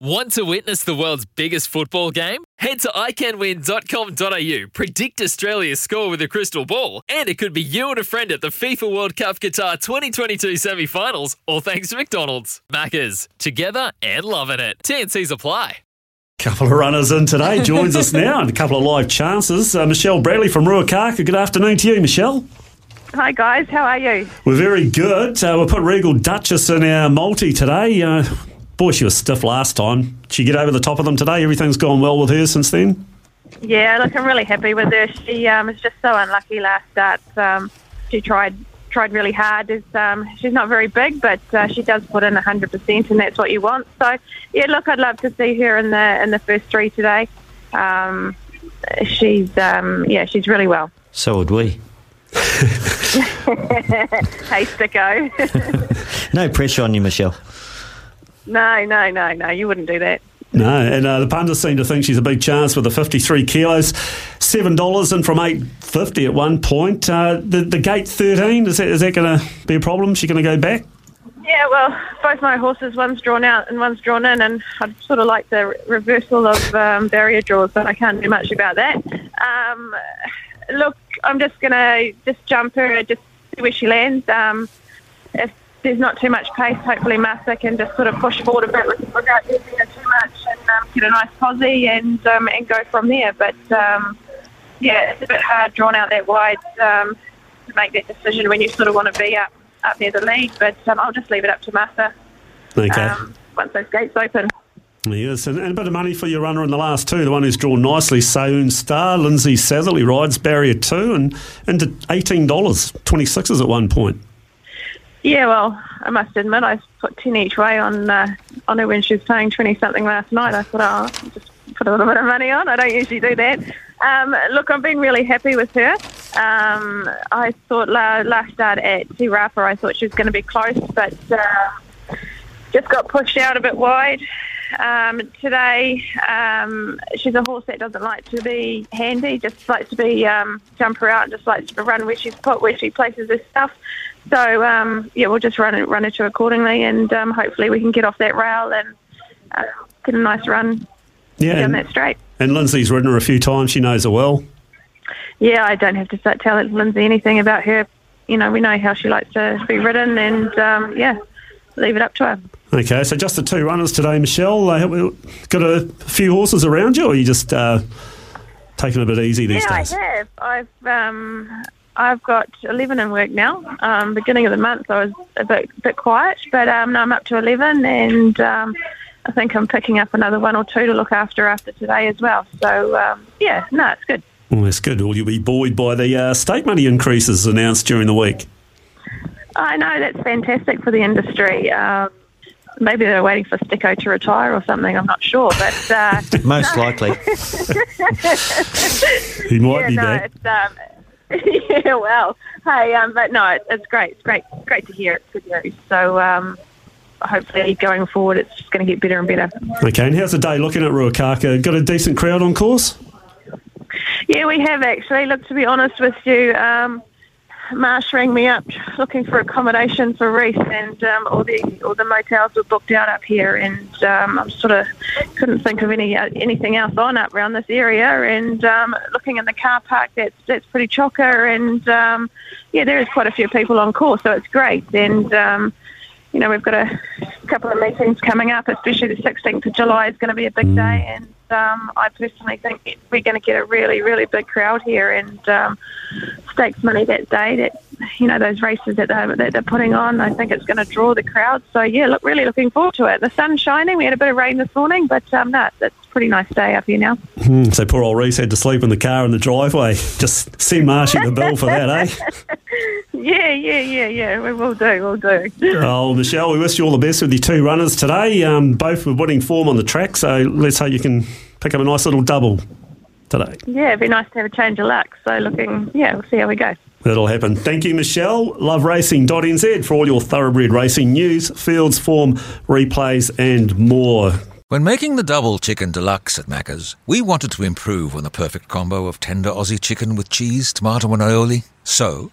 Want to witness the world's biggest football game? Head to iCanWin.com.au, predict Australia's score with a crystal ball, and it could be you and a friend at the FIFA World Cup Qatar 2022 semi-finals, all thanks to McDonald's. Maccas, together and loving it. TNCs apply. Couple of runners in today, joins us now, and a couple of live chances. Michelle Bradley from Ruakaka, good afternoon to you, Michelle. Hi guys, how are you? We're very good. We'll put Regal Duchess in our multi today. Boy, she was stiff last time. Did she get over the top of them today? Everything's gone well with her since then? Yeah, look, I'm really happy with her. She was just so unlucky last start. She tried really hard. She's not very big, but she does put in 100%, and that's what you want. So, yeah, look, I'd love to see her in the first three today. She's really well. So would we. Hey, Sticko. No pressure on you, Michelle. No, you wouldn't do that. No, and the pundits seem to think she's a big chance with the 53 kilos. $7 in from $8.50 at one point. The gate 13, is that going to be a problem? She going to go back? Yeah, well, both my horses, one's drawn out and one's drawn in, and I'd sort of like the reversal of barrier draws, but I can't do much about that. Look, I'm just going to jump her, just see where she lands. If there's not too much pace, hopefully Martha can just sort of push forward a bit without using it too much and get a nice posse and go from there. But, it's a bit hard drawn out that wide to make that decision when you sort of want to be up near the lead. But I'll just leave it up to Martha once those gates open. Yes, and a bit of money for your runner in the last two. The one who's drawn nicely, Sayun Star. Lindsay Satherly rides barrier 2 and into $18, 26s at one point. Yeah, well, I must admit, I put 10 each way on her when she was paying 20-something last night. I thought, I'll just put a little bit of money on. I don't usually do that. Look, I've been really happy with her. I thought last start at Tirapa, I thought she was going to be close, but just got pushed out a bit wide. Today, she's a horse that doesn't like to be handy, just likes to be jumper out, just likes to run where she's put, where she places her stuff. So, we'll just run it to accordingly, and hopefully we can get off that rail and get a nice run down that straight. And Lindsay's ridden her a few times. She knows her well. Yeah, I don't have to tell Lindsay anything about her. You know, we know how she likes to be ridden, and, leave it up to her. Okay, so just the two runners today, Michelle. Got a few horses around you, or are you just taking it a bit easy these days? Yeah, I have. I've got 11 in work now. Beginning of the month, I was a bit quiet, but now I'm up to 11, and I think I'm picking up another one or two to look after today as well. So, it's good. Well, that's good. Will you be buoyed by the state money increases announced during the week? I know, that's fantastic for the industry. Maybe they're waiting for Sticko to retire or something, I'm not sure. But most likely. He might be back. Yeah, well, hey, but no, it's great. It's great to hear. It's good news. So hopefully going forward it's just going to get better and better. Okay, and how's the day looking at Ruakaka? Got a decent crowd on course? Yeah, we have actually. Look, to be honest with you, Marsh rang me up looking for accommodation for Reese, and all the motels were booked out up here, and I sort of couldn't think of anything else on up around this area, and looking in the car park, that's pretty chocker, and there is quite a few people on course, so it's great. And we've got a couple of meetings coming up, especially the 16th of July is going to be a big day, and I personally think we're going to get a really, really big crowd here, and stakes money that day, that those races that they're putting on, I think it's going to draw the crowd. So yeah, really looking forward to it. The sun's shining. We had a bit of rain this morning, but that's a pretty nice day up here now. So poor old Reese had to sleep in the car in the driveway. Just send Marshy the bill for that, eh? Yeah. We'll do. Oh, Michelle, we wish you all the best with your two runners today. Both were winning form on the track, so let's hope you can pick up a nice little double today. Yeah, it'd be nice to have a change of luck. So we'll see how we go. That'll happen. Thank you, Michelle. Loveracing.nz for all your thoroughbred racing news, fields, form, replays and more. When making the double chicken deluxe at Maccas, we wanted to improve on the perfect combo of tender Aussie chicken with cheese, tomato and aioli. So,